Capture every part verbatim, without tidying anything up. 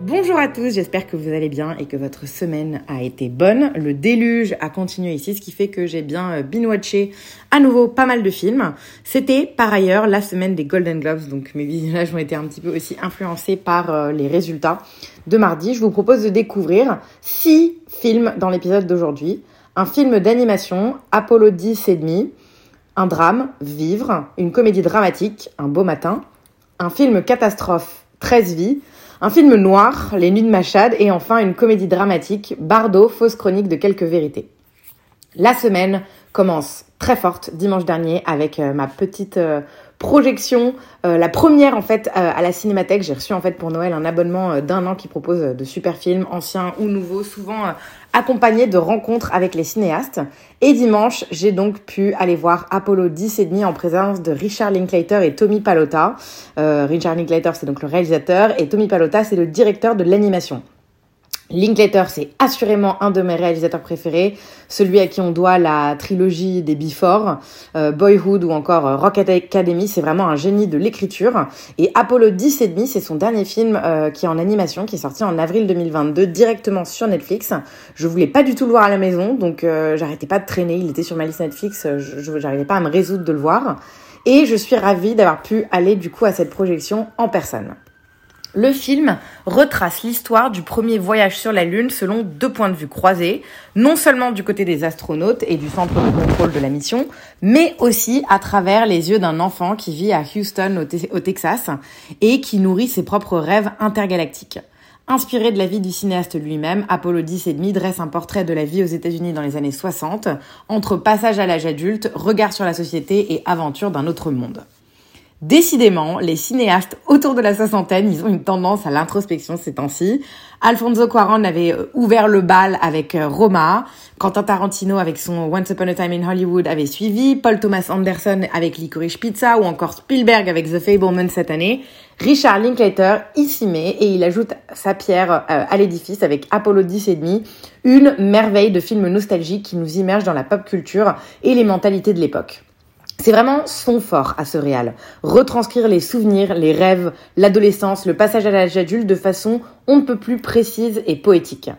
Bonjour à tous, j'espère que vous allez bien et que votre semaine a été bonne. Le déluge a continué ici, ce qui fait que j'ai bien binge-watché à nouveau pas mal de films. C'était par ailleurs la semaine des Golden Globes, donc mes visionnages ont été un petit peu aussi influencés par les résultats de mardi. Je vous propose de découvrir six films dans l'épisode d'aujourd'hui. Un film d'animation, Apollo dix et demi, un drame, Vivre, une comédie dramatique, Un beau matin, un film catastrophe, treize vies, un film noir, Les Nuits de Mashhad, et enfin une comédie dramatique, Bardo, fausse chronique de quelques vérités. La semaine commence très forte dimanche dernier avec euh, ma petite euh, projection, euh, la première en fait euh, à la Cinémathèque. J'ai reçu en fait pour Noël un abonnement euh, d'un an qui propose euh, de super films, anciens ou nouveaux, souvent euh, accompagnés de rencontres avec les cinéastes. Et dimanche, j'ai donc pu aller voir Apollo dix et demi en présence de Richard Linklater et Tommy Pallotta. Euh, Richard Linklater, c'est donc le réalisateur, et Tommy Pallotta, c'est le directeur de l'animation. Linklater, c'est assurément un de mes réalisateurs préférés, celui à qui on doit la trilogie des Before, euh, Boyhood ou encore euh, Rock Academy. C'est vraiment un génie de l'écriture. Et Apollo dix et demi, c'est son dernier film euh, qui est en animation, qui est sorti en avril deux mille vingt-deux directement sur Netflix. Je voulais pas du tout le voir à la maison, donc euh, j'arrêtais pas de traîner. Il était sur ma liste Netflix, je, je, j'arrivais pas à me résoudre de le voir. Et je suis ravie d'avoir pu aller du coup à cette projection en personne. Le film retrace l'histoire du premier voyage sur la Lune selon deux points de vue croisés, non seulement du côté des astronautes et du centre de contrôle de la mission, mais aussi à travers les yeux d'un enfant qui vit à Houston, au, te- au Texas, et qui nourrit ses propres rêves intergalactiques. Inspiré de la vie du cinéaste lui-même, Apollo dix et demi dresse un portrait de la vie aux États-Unis dans les années soixante, entre passage à l'âge adulte, regard sur la société et aventure d'un autre monde. Décidément, les cinéastes autour de la soixantaine, ils ont une tendance à l'introspection ces temps-ci. Alfonso Cuarón avait ouvert le bal avec Roma, Quentin Tarantino avec son Once Upon a Time in Hollywood avait suivi, Paul Thomas Anderson avec Licorice Pizza ou encore Spielberg avec The Fabelmans cette année. Richard Linklater y s'y met et il ajoute sa pierre à l'édifice avec Apollo dix et demi, une merveille de film nostalgique qui nous immerge dans la pop culture et les mentalités de l'époque. C'est vraiment son fort à ce réal, retranscrire les souvenirs, les rêves, l'adolescence, le passage à l'âge adulte de façon on ne peut plus précise et poétique.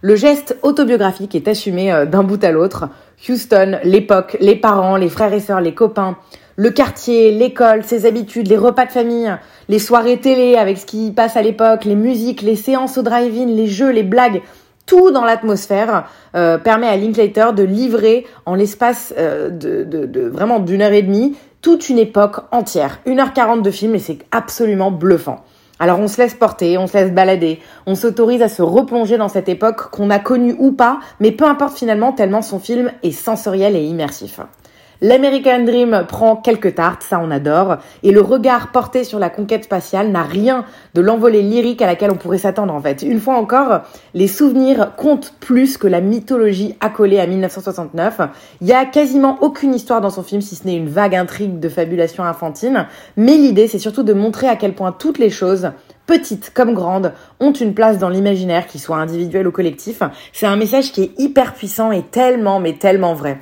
Le geste autobiographique est assumé d'un bout à l'autre. Houston, l'époque, les parents, les frères et sœurs, les copains, le quartier, l'école, ses habitudes, les repas de famille, les soirées télé avec ce qui passe à l'époque, les musiques, les séances au drive-in, les jeux, les blagues. Tout dans l'atmosphère euh, permet à Linklater de livrer en l'espace euh, de, de, de vraiment d'une heure et demie toute une époque entière. une heure quarante de film et c'est absolument bluffant. Alors on se laisse porter, on se laisse balader, on s'autorise à se replonger dans cette époque qu'on a connue ou pas, mais peu importe finalement tellement son film est sensoriel et immersif. L'American Dream prend quelques tartes, ça on adore, et le regard porté sur la conquête spatiale n'a rien de l'envolée lyrique à laquelle on pourrait s'attendre en fait. Une fois encore, les souvenirs comptent plus que la mythologie accolée à dix-neuf cent soixante-neuf. Il n'y a quasiment aucune histoire dans son film, si ce n'est une vague intrigue de fabulation infantile, mais l'idée c'est surtout de montrer à quel point toutes les choses, petites comme grandes, ont une place dans l'imaginaire, qu'ils soient individuels ou collectifs. C'est un message qui est hyper puissant et tellement, mais tellement vrai.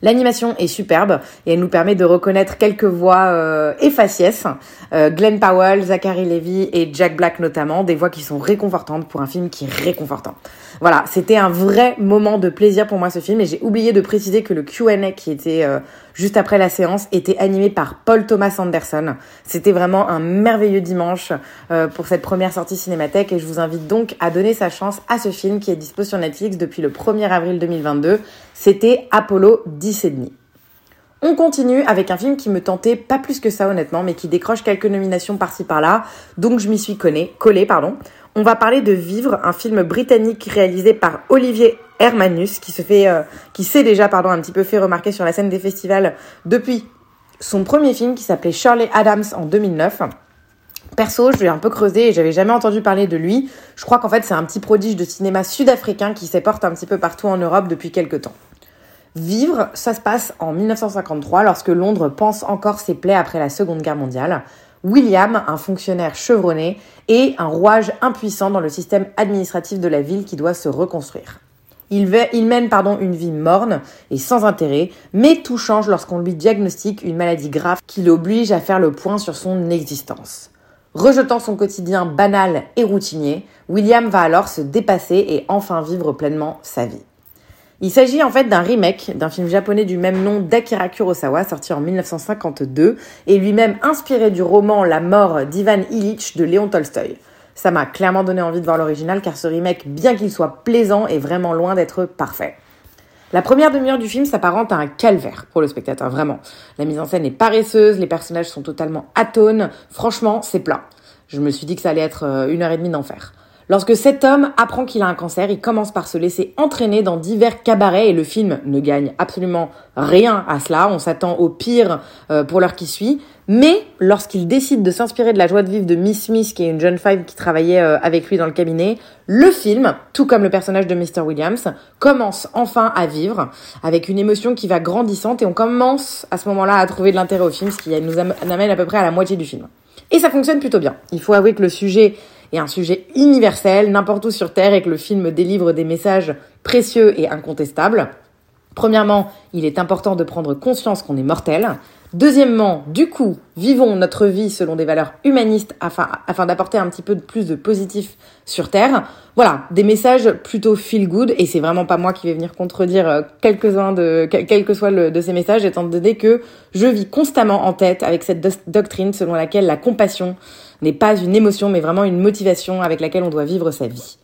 L'animation est superbe et elle nous permet de reconnaître quelques voix euh, et faciès. Euh, Glenn Powell, Zachary Levi et Jack Black notamment, des voix qui sont réconfortantes pour un film qui est réconfortant. Voilà, c'était un vrai moment de plaisir pour moi ce film et j'ai oublié de préciser que le Q and A qui était euh, juste après la séance était animé par Paul Thomas Anderson. C'était vraiment un merveilleux dimanche euh, pour cette première sortie Cinémathèque et je vous invite donc à donner sa chance à ce film qui est dispo sur Netflix depuis le premier avril deux mille vingt-deux. C'était Apollo dix et demi. On continue avec un film qui me tentait pas plus que ça honnêtement, mais qui décroche quelques nominations par-ci par-là, donc je m'y suis collée, collée, pardon. On va parler de Vivre, un film britannique réalisé par Olivier Hermanus, qui se fait, euh, qui s'est déjà, pardon, un petit peu fait remarquer sur la scène des festivals depuis son premier film qui s'appelait Shirley Adams en deux mille neuf. Perso, je l'ai un peu creusé et j'avais jamais entendu parler de lui. Je crois qu'en fait, c'est un petit prodige de cinéma sud-africain qui s'éporte un petit peu partout en Europe depuis quelques temps. Vivre, ça se passe en dix-neuf cent cinquante-trois, lorsque Londres panse encore ses plaies après la Seconde Guerre mondiale. William, un fonctionnaire chevronné, est un rouage impuissant dans le système administratif de la ville qui doit se reconstruire. Il, ve- il mène pardon, une vie morne et sans intérêt, mais tout change lorsqu'on lui diagnostique une maladie grave qui l'oblige à faire le point sur son existence. Rejetant son quotidien banal et routinier, William va alors se dépasser et enfin vivre pleinement sa vie. Il s'agit en fait d'un remake d'un film japonais du même nom d'Akira Kurosawa, sorti en dix-neuf cent cinquante-deux, et lui-même inspiré du roman « La mort d'Ivan Illich » de Léon Tolstoï. Ça m'a clairement donné envie de voir l'original, car ce remake, bien qu'il soit plaisant, est vraiment loin d'être parfait. La première demi-heure du film s'apparente à un calvaire pour le spectateur, vraiment. La mise en scène est paresseuse, les personnages sont totalement atones, franchement, c'est plat. Je me suis dit que ça allait être une heure et demie d'enfer. Lorsque cet homme apprend qu'il a un cancer, il commence par se laisser entraîner dans divers cabarets et le film ne gagne absolument rien à cela. On s'attend au pire pour l'heure qui suit. Mais lorsqu'il décide de s'inspirer de la joie de vivre de Miss Smith, qui est une jeune femme qui travaillait avec lui dans le cabinet, le film, tout comme le personnage de mister Williams, commence enfin à vivre avec une émotion qui va grandissante et on commence à ce moment-là à trouver de l'intérêt au film, ce qui nous amène à peu près à la moitié du film. Et ça fonctionne plutôt bien. Il faut avouer que le sujet est un sujet universel, n'importe où sur Terre, et que le film délivre des messages précieux et incontestables. Premièrement, il est important de prendre conscience qu'on est mortel. Deuxièmement, du coup, vivons notre vie selon des valeurs humanistes afin, afin d'apporter un petit peu de plus de positif sur Terre. Voilà, des messages plutôt feel good, et c'est vraiment pas moi qui vais venir contredire quelques-uns de, quel que soit le, de ces messages, étant donné que je vis constamment en tête avec cette do- doctrine selon laquelle la compassion n'est pas une émotion, mais vraiment une motivation avec laquelle on doit vivre sa vie.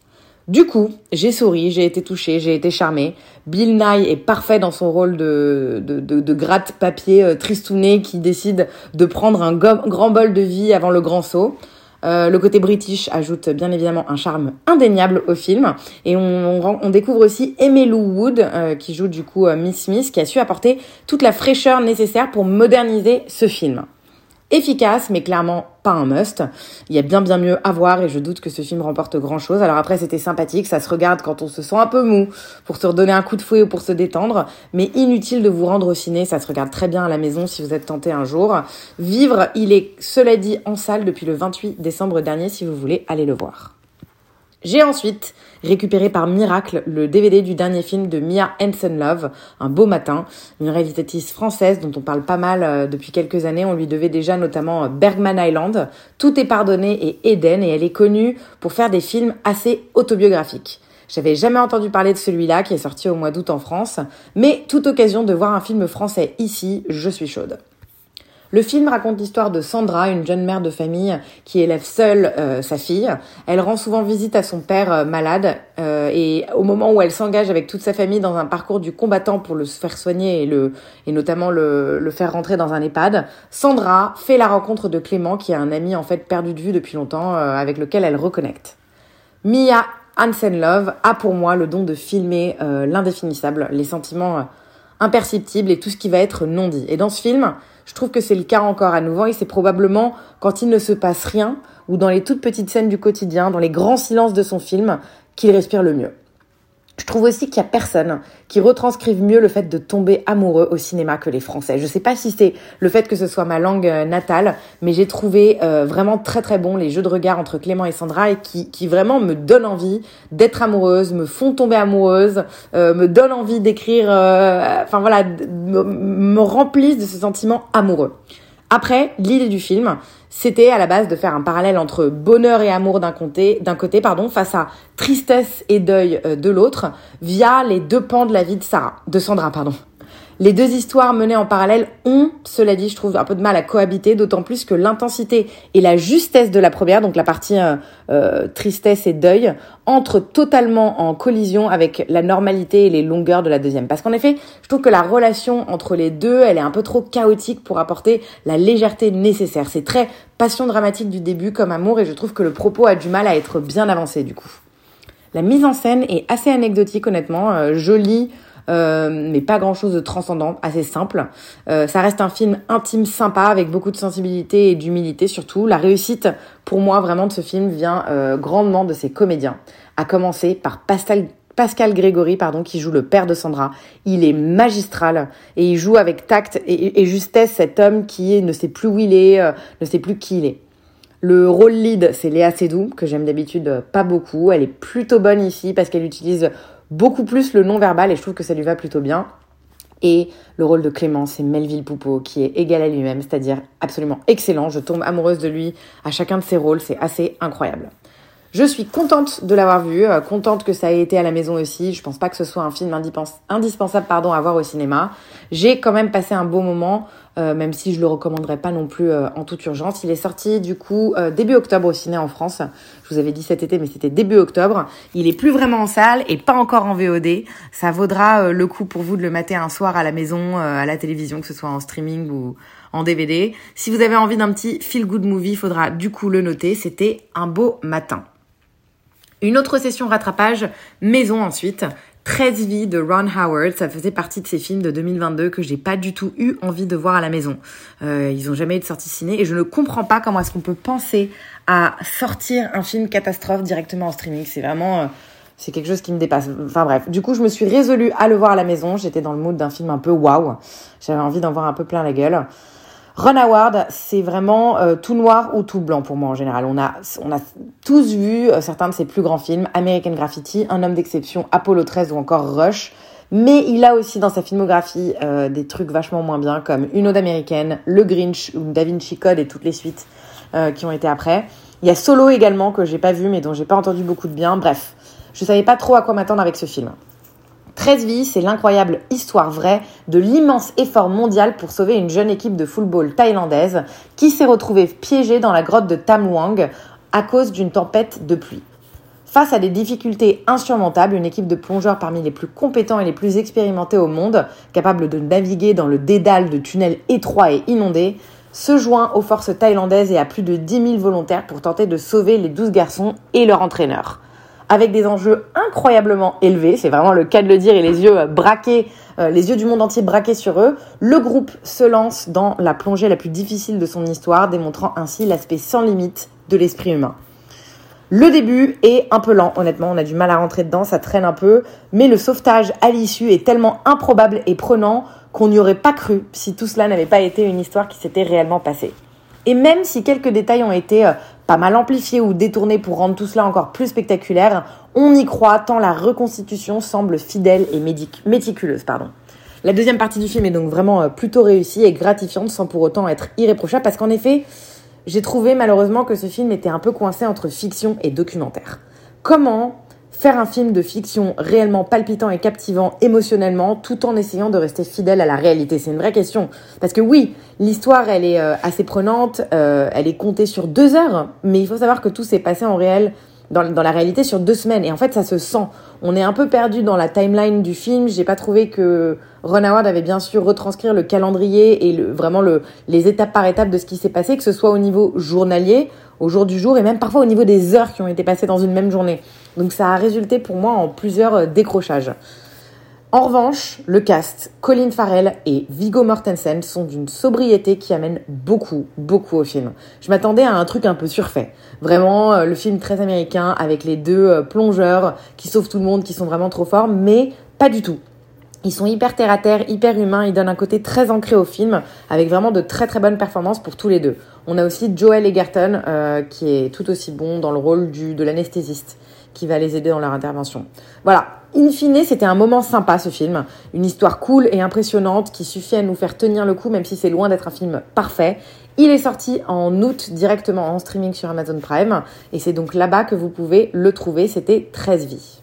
Du coup, j'ai souri, j'ai été touchée, j'ai été charmée. Bill Nighy est parfait dans son rôle de, de, de, de gratte-papier euh, tristouné qui décide de prendre un go- grand bol de vie avant le grand saut. Euh, le côté british ajoute bien évidemment un charme indéniable au film. Et on, on, on découvre aussi Amy Lou Wood, euh, qui joue du coup euh, Miss Smith, qui a su apporter toute la fraîcheur nécessaire pour moderniser ce film. Efficace, mais clairement pas un must. Il y a bien bien mieux à voir et je doute que ce film remporte grand chose. Alors après, c'était sympathique, ça se regarde quand on se sent un peu mou, pour se redonner un coup de fouet ou pour se détendre, mais inutile de vous rendre au ciné, ça se regarde très bien à la maison si vous êtes tenté un jour. Vivre, il est, cela dit, en salle depuis le vingt-huit décembre dernier si vous voulez aller le voir. J'ai ensuite récupéré par miracle le D V D du dernier film de Mia Hansen-Løve, Un beau matin, une réalisatrice française dont on parle pas mal depuis quelques années. On lui devait déjà notamment Bergman Island, Tout est pardonné et Eden, et elle est connue pour faire des films assez autobiographiques. J'avais jamais entendu parler de celui-là qui est sorti au mois d'août en France, mais toute occasion de voir un film français ici, je suis chaude. Le film raconte l'histoire de Sandra, une jeune mère de famille qui élève seule euh, sa fille. Elle rend souvent visite à son père euh, malade euh, et au moment où elle s'engage avec toute sa famille dans un parcours du combattant pour le faire soigner et, le, et notamment le, le faire rentrer dans un EHPAD, Sandra fait la rencontre de Clément qui est un ami en fait perdu de vue depuis longtemps euh, avec lequel elle reconnecte. Mia Hansen-Løve a pour moi le don de filmer euh, l'indéfinissable, les sentiments euh, imperceptibles et tout ce qui va être non dit. Et dans ce film, je trouve que c'est le cas encore à nouveau et c'est probablement quand il ne se passe rien ou dans les toutes petites scènes du quotidien, dans les grands silences de son film, qu'il respire le mieux. Je trouve aussi qu'il n'y a personne qui retranscrive mieux le fait de tomber amoureux au cinéma que les Français. Je ne sais pas si c'est le fait que ce soit ma langue natale, mais j'ai trouvé euh, vraiment très très bon les jeux de regard entre Clément et Sandra et qui, qui vraiment me donnent envie d'être amoureuse, me font tomber amoureuse, euh, me donnent envie d'écrire, euh, enfin voilà, me, me remplissent de ce sentiment amoureux. Après, l'idée du film, c'était à la base de faire un parallèle entre bonheur et amour d'un côté, d'un côté pardon, face à tristesse et deuil de l'autre, via les deux pans de la vie de, Sarah, de Sandra. Pardon. Les deux histoires menées en parallèle ont, cela dit, je trouve, un peu de mal à cohabiter, d'autant plus que l'intensité et la justesse de la première, donc la partie euh, euh, tristesse et deuil, entrent totalement en collision avec la normalité et les longueurs de la deuxième. Parce qu'en effet, je trouve que la relation entre les deux, elle est un peu trop chaotique pour apporter la légèreté nécessaire. C'est très passion dramatique du début comme amour, et je trouve que le propos a du mal à être bien avancé, du coup. La mise en scène est assez anecdotique, honnêtement, euh, jolie, euh, mais pas grand-chose de transcendant, assez simple. Euh, ça reste un film intime, sympa, avec beaucoup de sensibilité et d'humilité surtout. La réussite, pour moi, vraiment, de ce film vient euh, grandement de ses comédiens, à commencer par Pascal Pascal Grégory, pardon, qui joue le père de Sandra. Il est magistral et il joue avec tact et, et justesse cet homme qui ne sait plus où il est, euh, ne sait plus qui il est. Le rôle lead, c'est Léa Seydoux, que j'aime d'habitude pas beaucoup. Elle est plutôt bonne ici parce qu'elle utilise beaucoup plus le non-verbal et je trouve que ça lui va plutôt bien. Et le rôle de Clément, c'est Melvil Poupaud, qui est égal à lui-même, c'est-à-dire absolument excellent. Je tombe amoureuse de lui à chacun de ses rôles, c'est assez incroyable. Je suis contente de l'avoir vu, contente que ça ait été à la maison aussi. Je pense pas que ce soit un film indipens- indispensable pardon, à voir au cinéma. J'ai quand même passé un beau moment, euh, même si je le recommanderais pas non plus euh, en toute urgence. Il est sorti du coup euh, début octobre au ciné en France. Je vous avais dit cet été, mais c'était début octobre. Il est plus vraiment en salle et pas encore en V O D. Ça vaudra euh, le coup pour vous de le mater un soir à la maison, euh, à la télévision, que ce soit en streaming ou en D V D. Si vous avez envie d'un petit feel-good movie, il faudra du coup le noter. C'était un beau matin. Une autre session rattrapage maison ensuite, treize vies de Ron Howard. Ça faisait partie de ces films de deux mille vingt-deux que j'ai pas du tout eu envie de voir à la maison. Euh, ils ont jamais eu de sortie ciné et je ne comprends pas comment est-ce qu'on peut penser à sortir un film catastrophe directement en streaming. C'est vraiment... Euh, c'est quelque chose qui me dépasse. Enfin bref, du coup, je me suis résolue à le voir à la maison. J'étais dans le mood d'un film un peu waouh. J'avais envie d'en voir un peu plein la gueule. Ron Howard, c'est vraiment euh, tout noir ou tout blanc pour moi en général. On a, on a tous vu euh, certains de ses plus grands films, American Graffiti, Un homme d'exception, Apollo treize ou encore Rush. Mais il a aussi dans sa filmographie euh, des trucs vachement moins bien comme Une ode américaine, Le Grinch ou Da Vinci Code et toutes les suites euh, qui ont été après. Il y a Solo également que j'ai pas vu mais dont j'ai pas entendu beaucoup de bien. Bref, je savais pas trop à quoi m'attendre avec ce film. treize vies, c'est l'incroyable histoire vraie de l'immense effort mondial pour sauver une jeune équipe de football thaïlandaise qui s'est retrouvée piégée dans la grotte de Tham Luang à cause d'une tempête de pluie. Face à des difficultés insurmontables, une équipe de plongeurs parmi les plus compétents et les plus expérimentés au monde, capable de naviguer dans le dédale de tunnels étroits et inondés, se joint aux forces thaïlandaises et à plus de dix mille volontaires pour tenter de sauver les douze garçons et leur entraîneur. Avec des enjeux incroyablement élevés, c'est vraiment le cas de le dire, et les yeux braqués, euh, les yeux du monde entier braqués sur eux, le groupe se lance dans la plongée la plus difficile de son histoire, démontrant ainsi l'aspect sans limite de l'esprit humain. Le début est un peu lent, honnêtement, on a du mal à rentrer dedans, ça traîne un peu, mais le sauvetage à l'issue est tellement improbable et prenant qu'on n'y aurait pas cru si tout cela n'avait pas été une histoire qui s'était réellement passée. Et même si quelques détails ont été euh, pas mal amplifiés ou détournés pour rendre tout cela encore plus spectaculaire, on y croit tant la reconstitution semble fidèle et médic- méticuleuse. Pardon. La deuxième partie du film est donc vraiment euh, plutôt réussie et gratifiante sans pour autant être irréprochable parce qu'en effet, j'ai trouvé malheureusement que ce film était un peu coincé entre fiction et documentaire. Comment faire un film de fiction réellement palpitant et captivant émotionnellement tout en essayant de rester fidèle à la réalité? C'est une vraie question. Parce que oui, l'histoire, elle est euh, assez prenante, euh, elle est comptée sur deux heures, mais il faut savoir que tout s'est passé en réel, dans, dans la réalité, sur deux semaines. Et en fait, ça se sent. On est un peu perdu dans la timeline du film. J'ai pas trouvé que Ron Howard avait bien sûr retranscrire le calendrier et le, vraiment le, les étapes par étapes de ce qui s'est passé, que ce soit au niveau journalier, au jour du jour, et même parfois au niveau des heures qui ont été passées dans une même journée. Donc ça a résulté pour moi en plusieurs décrochages. En revanche, le cast, Colin Farrell et Viggo Mortensen sont d'une sobriété qui amène beaucoup, beaucoup au film. Je m'attendais à un truc un peu surfait. Vraiment, le film très américain avec les deux plongeurs qui sauvent tout le monde, qui sont vraiment trop forts, mais pas du tout. Ils sont hyper terre à terre, hyper humains, ils donnent un côté très ancré au film, avec vraiment de très très bonnes performances pour tous les deux. On a aussi Joel Edgerton, euh, qui est tout aussi bon dans le rôle du, de l'anesthésiste, qui va les aider dans leur intervention. Voilà, in fine, c'était un moment sympa ce film, une histoire cool et impressionnante qui suffit à nous faire tenir le coup, même si c'est loin d'être un film parfait. Il est sorti en août directement en streaming sur Amazon Prime, et c'est donc là-bas que vous pouvez le trouver, c'était treize vies.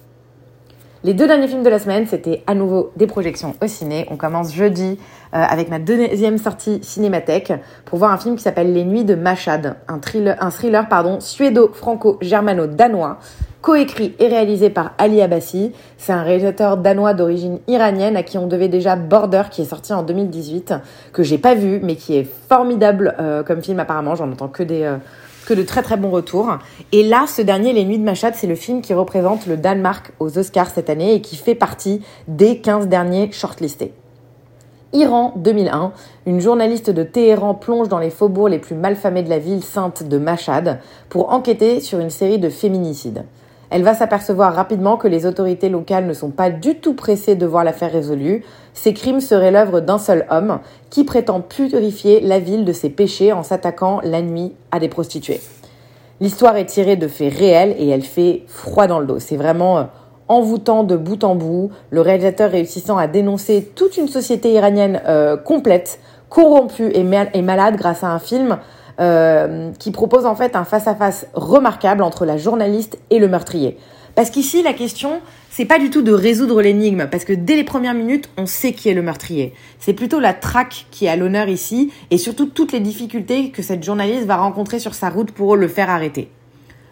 Les deux derniers films de la semaine, c'était à nouveau des projections au ciné. On commence jeudi euh, avec ma deuxième sortie cinémathèque pour voir un film qui s'appelle Les Nuits de Mashhad, un thriller, un thriller pardon, suédo-franco-germano-danois, coécrit et réalisé par Ali Abbasi. C'est un réalisateur danois d'origine iranienne à qui on devait déjà Border, qui est sorti en deux mille dix-huit, que j'ai pas vu, mais qui est formidable euh, comme film apparemment. J'en entends que des... Euh, que de très très bons retours. Et là, ce dernier, Les Nuits de Mashhad, c'est le film qui représente le Danemark aux Oscars cette année et qui fait partie des quinze derniers shortlistés. Iran deux mille un, une journaliste de Téhéran plonge dans les faubourgs les plus malfamés de la ville sainte de Mashhad pour enquêter sur une série de féminicides. Elle va s'apercevoir rapidement que les autorités locales ne sont pas du tout pressées de voir l'affaire résolue. Ces crimes seraient l'œuvre d'un seul homme qui prétend purifier la ville de ses péchés en s'attaquant la nuit à des prostituées. L'histoire est tirée de faits réels et elle fait froid dans le dos. C'est vraiment envoûtant de bout en bout, le réalisateur réussissant à dénoncer toute une société iranienne euh, complète, corrompue et, mal- et malade grâce à un film Euh, qui propose en fait un face-à-face remarquable entre la journaliste et le meurtrier. Parce qu'ici, la question, c'est pas du tout de résoudre l'énigme, parce que dès les premières minutes, on sait qui est le meurtrier. C'est plutôt la traque qui est à l'honneur ici, et surtout toutes les difficultés que cette journaliste va rencontrer sur sa route pour le faire arrêter.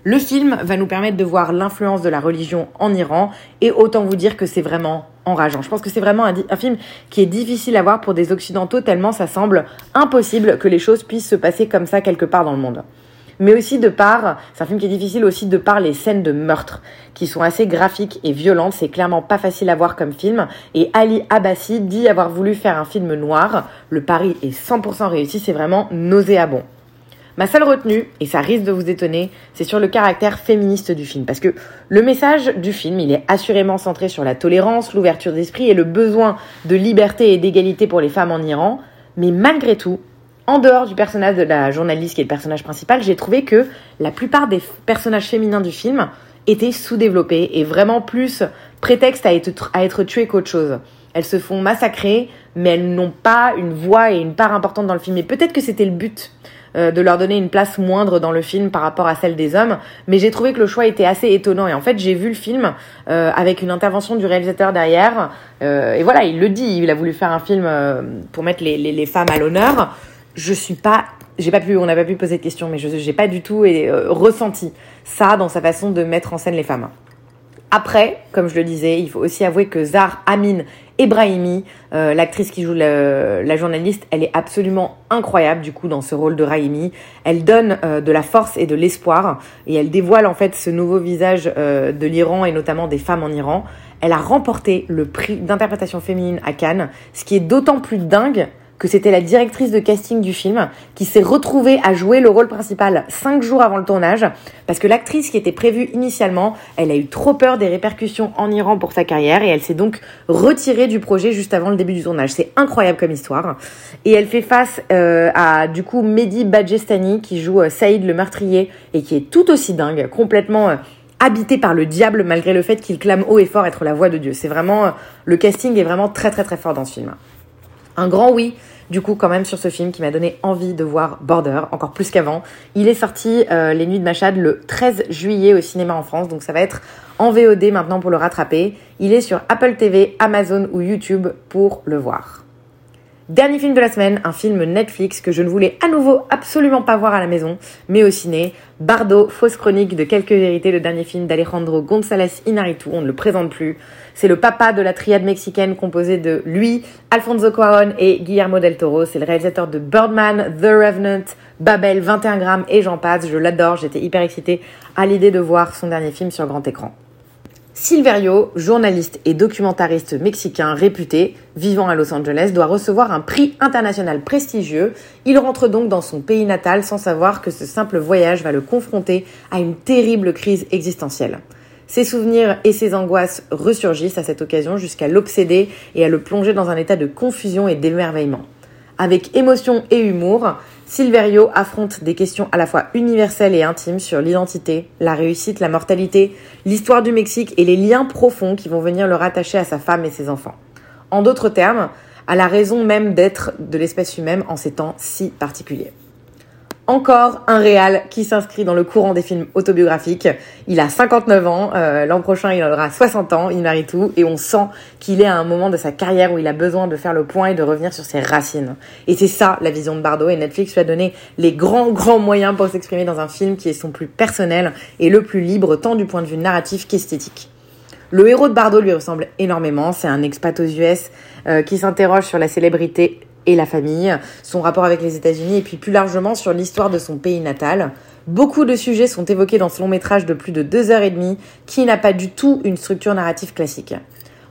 Le film va nous permettre de voir l'influence de la religion en Iran, et autant vous dire que c'est vraiment enrageant. Je pense que c'est vraiment un, un film qui est difficile à voir pour des occidentaux tellement ça semble impossible que les choses puissent se passer comme ça quelque part dans le monde. Mais aussi de par, c'est un film qui est difficile aussi de par les scènes de meurtre qui sont assez graphiques et violentes. C'est clairement pas facile à voir comme film. Et Ali Abbasi dit avoir voulu faire un film noir. Le pari est cent pour cent réussi. C'est vraiment nauséabond. Ma seule retenue, et ça risque de vous étonner, c'est sur le caractère féministe du film. Parce que le message du film, il est assurément centré sur la tolérance, l'ouverture d'esprit et le besoin de liberté et d'égalité pour les femmes en Iran. Mais malgré tout, en dehors du personnage de la journaliste qui est le personnage principal, j'ai trouvé que la plupart des personnages féminins du film étaient sous-développés et vraiment plus prétexte à être, à être tués qu'autre chose. Elles se font massacrer, mais elles n'ont pas une voix et une part importante dans le film. Et peut-être que c'était le but de leur donner une place moindre dans le film par rapport à celle des hommes, mais j'ai trouvé que le choix était assez étonnant, et en fait j'ai vu le film euh, avec une intervention du réalisateur derrière, euh, et voilà, il le dit, il a voulu faire un film euh, pour mettre les, les, les femmes à l'honneur. Je suis pas, j'ai pas pu, on n'a pas pu poser de questions, mais je j'ai pas du tout euh, ressenti ça dans sa façon de mettre en scène les femmes. Après, comme je le disais, il faut aussi avouer que Zahar Amin Ebrahimi, euh, l'actrice qui joue le, la journaliste, elle est absolument incroyable du coup dans ce rôle de Rahimi. Elle donne euh, de la force et de l'espoir et elle dévoile en fait ce nouveau visage euh, de l'Iran et notamment des femmes en Iran. Elle a remporté le prix d'interprétation féminine à Cannes, ce qui est d'autant plus dingue que c'était la directrice de casting du film qui s'est retrouvée à jouer le rôle principal cinq jours avant le tournage parce que l'actrice qui était prévue initialement, elle a eu trop peur des répercussions en Iran pour sa carrière et elle s'est donc retirée du projet juste avant le début du tournage. C'est incroyable comme histoire. Et elle fait face euh, à du coup Mehdi Badjestani qui joue euh, Saïd le meurtrier et qui est tout aussi dingue, complètement euh, habité par le diable malgré le fait qu'il clame haut et fort être la voix de Dieu. C'est vraiment euh, le casting est vraiment très très très fort dans ce film. Un grand oui, du coup, quand même, sur ce film qui m'a donné envie de voir Border, encore plus qu'avant. Il est sorti euh, Les Nuits de Mashhad le treize juillet au cinéma en France, donc ça va être en V O D maintenant pour le rattraper. Il est sur Apple T V, Amazon ou YouTube pour le voir. Dernier film de la semaine, un film Netflix que je ne voulais à nouveau absolument pas voir à la maison, mais au ciné. Bardo, fausse chronique de quelques vérités, le dernier film d'Alejandro González Iñárritu, on ne le présente plus. C'est le papa de la triade mexicaine composée de lui, Alfonso Cuarón et Guillermo del Toro. C'est le réalisateur de Birdman, The Revenant, Babel, vingt et un grammes et j'en passe. Je l'adore, j'étais hyper excitée à l'idée de voir son dernier film sur grand écran. Silverio, journaliste et documentariste mexicain réputé, vivant à Los Angeles, doit recevoir un prix international prestigieux. Il rentre donc dans son pays natal sans savoir que ce simple voyage va le confronter à une terrible crise existentielle. Ses souvenirs et ses angoisses ressurgissent à cette occasion jusqu'à l'obséder et à le plonger dans un état de confusion et d'émerveillement. Avec émotion et humour, Silverio affronte des questions à la fois universelles et intimes sur l'identité, la réussite, la mortalité, l'histoire du Mexique et les liens profonds qui vont venir le rattacher à sa femme et ses enfants. En d'autres termes, à la raison même d'être de l'espèce humaine en ces temps si particuliers. Encore un réal qui s'inscrit dans le courant des films autobiographiques. Il a cinquante-neuf ans, euh, l'an prochain il aura soixante ans, Iñárritu, et on sent qu'il est à un moment de sa carrière où il a besoin de faire le point et de revenir sur ses racines. Et c'est ça la vision de Bardo, et Netflix lui a donné les grands grands moyens pour s'exprimer dans un film qui est son plus personnel et le plus libre tant du point de vue narratif qu'esthétique. Le héros de Bardo lui ressemble énormément, c'est un expat aux U S euh, qui s'interroge sur la célébrité et la famille, son rapport avec les États-Unis et puis plus largement sur l'histoire de son pays natal. Beaucoup de sujets sont évoqués dans ce long métrage de plus de deux heures et demie, qui n'a pas du tout une structure narrative classique.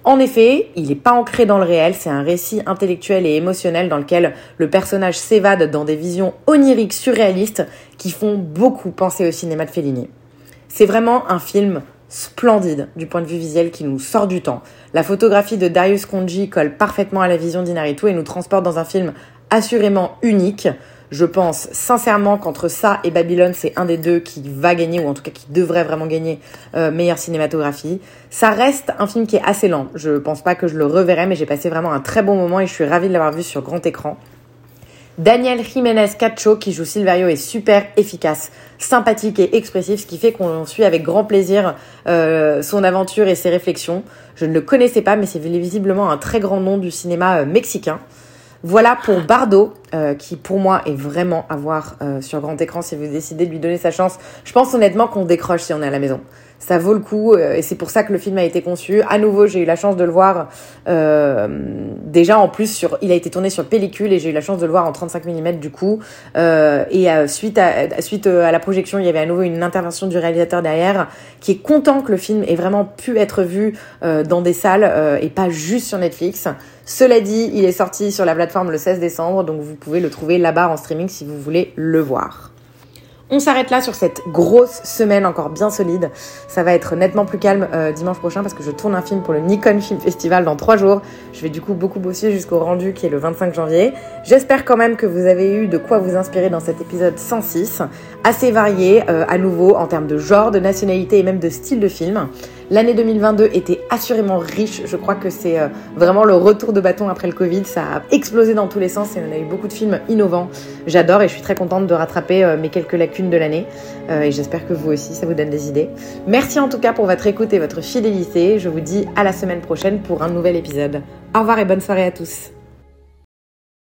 En effet, il n'est pas ancré dans le réel, c'est un récit intellectuel et émotionnel dans lequel le personnage s'évade dans des visions oniriques surréalistes qui font beaucoup penser au cinéma de Fellini. C'est vraiment un film splendide du point de vue visuel qui nous sort du temps. La photographie de Darius Khondji colle parfaitement à la vision d'Inarritu et nous transporte dans un film assurément unique. Je pense sincèrement qu'entre ça et Babylone, c'est un des deux qui va gagner, ou en tout cas qui devrait vraiment gagner euh, meilleure cinématographie. Ça reste un film qui est assez lent. Je pense pas que je le reverrai, mais j'ai passé vraiment un très bon moment et je suis ravie de l'avoir vu sur grand écran. Daniel Jiménez Cacho, qui joue Silverio, est super efficace, sympathique et expressif, ce qui fait qu'on suit avec grand plaisir euh, son aventure et ses réflexions. Je ne le connaissais pas, mais c'est visiblement un très grand nom du cinéma euh, mexicain. Voilà pour Bardo, euh, qui pour moi est vraiment à voir euh, sur grand écran si vous décidez de lui donner sa chance. Je pense honnêtement qu'on décroche si on est à la maison. Ça vaut le coup euh, et c'est pour ça que le film a été conçu. À nouveau, j'ai eu la chance de le voir euh, déjà en plus sur. Il a été tourné sur pellicule et j'ai eu la chance de le voir en trente-cinq millimètres du coup. Euh, et euh, suite à suite à la projection, il y avait à nouveau une intervention du réalisateur derrière qui est content que le film ait vraiment pu être vu euh, dans des salles euh, et pas juste sur Netflix. Cela dit, il est sorti sur la plateforme le seize décembre, donc vous pouvez le trouver là-bas en streaming si vous voulez le voir. On s'arrête là sur cette grosse semaine encore bien solide. Ça va être nettement plus calme euh, dimanche prochain parce que je tourne un film pour le Nikon Film Festival dans trois jours. Je vais du coup beaucoup bosser jusqu'au rendu qui est le vingt-cinq janvier. J'espère quand même que vous avez eu de quoi vous inspirer dans cet épisode cent six, assez varié euh, à nouveau en termes de genre, de nationalité et même de style de film. L'année deux mille vingt-deux était assurément riche. Je crois que c'est euh, vraiment le retour de bâton après le Covid. Ça a explosé dans tous les sens et on a eu beaucoup de films innovants. J'adore et je suis très contente de rattraper euh, mes quelques lacunes de l'année. Euh, et j'espère que vous aussi, ça vous donne des idées. Merci en tout cas pour votre écoute et votre fidélité. Je vous dis à la semaine prochaine pour un nouvel épisode. Au revoir et bonne soirée à tous.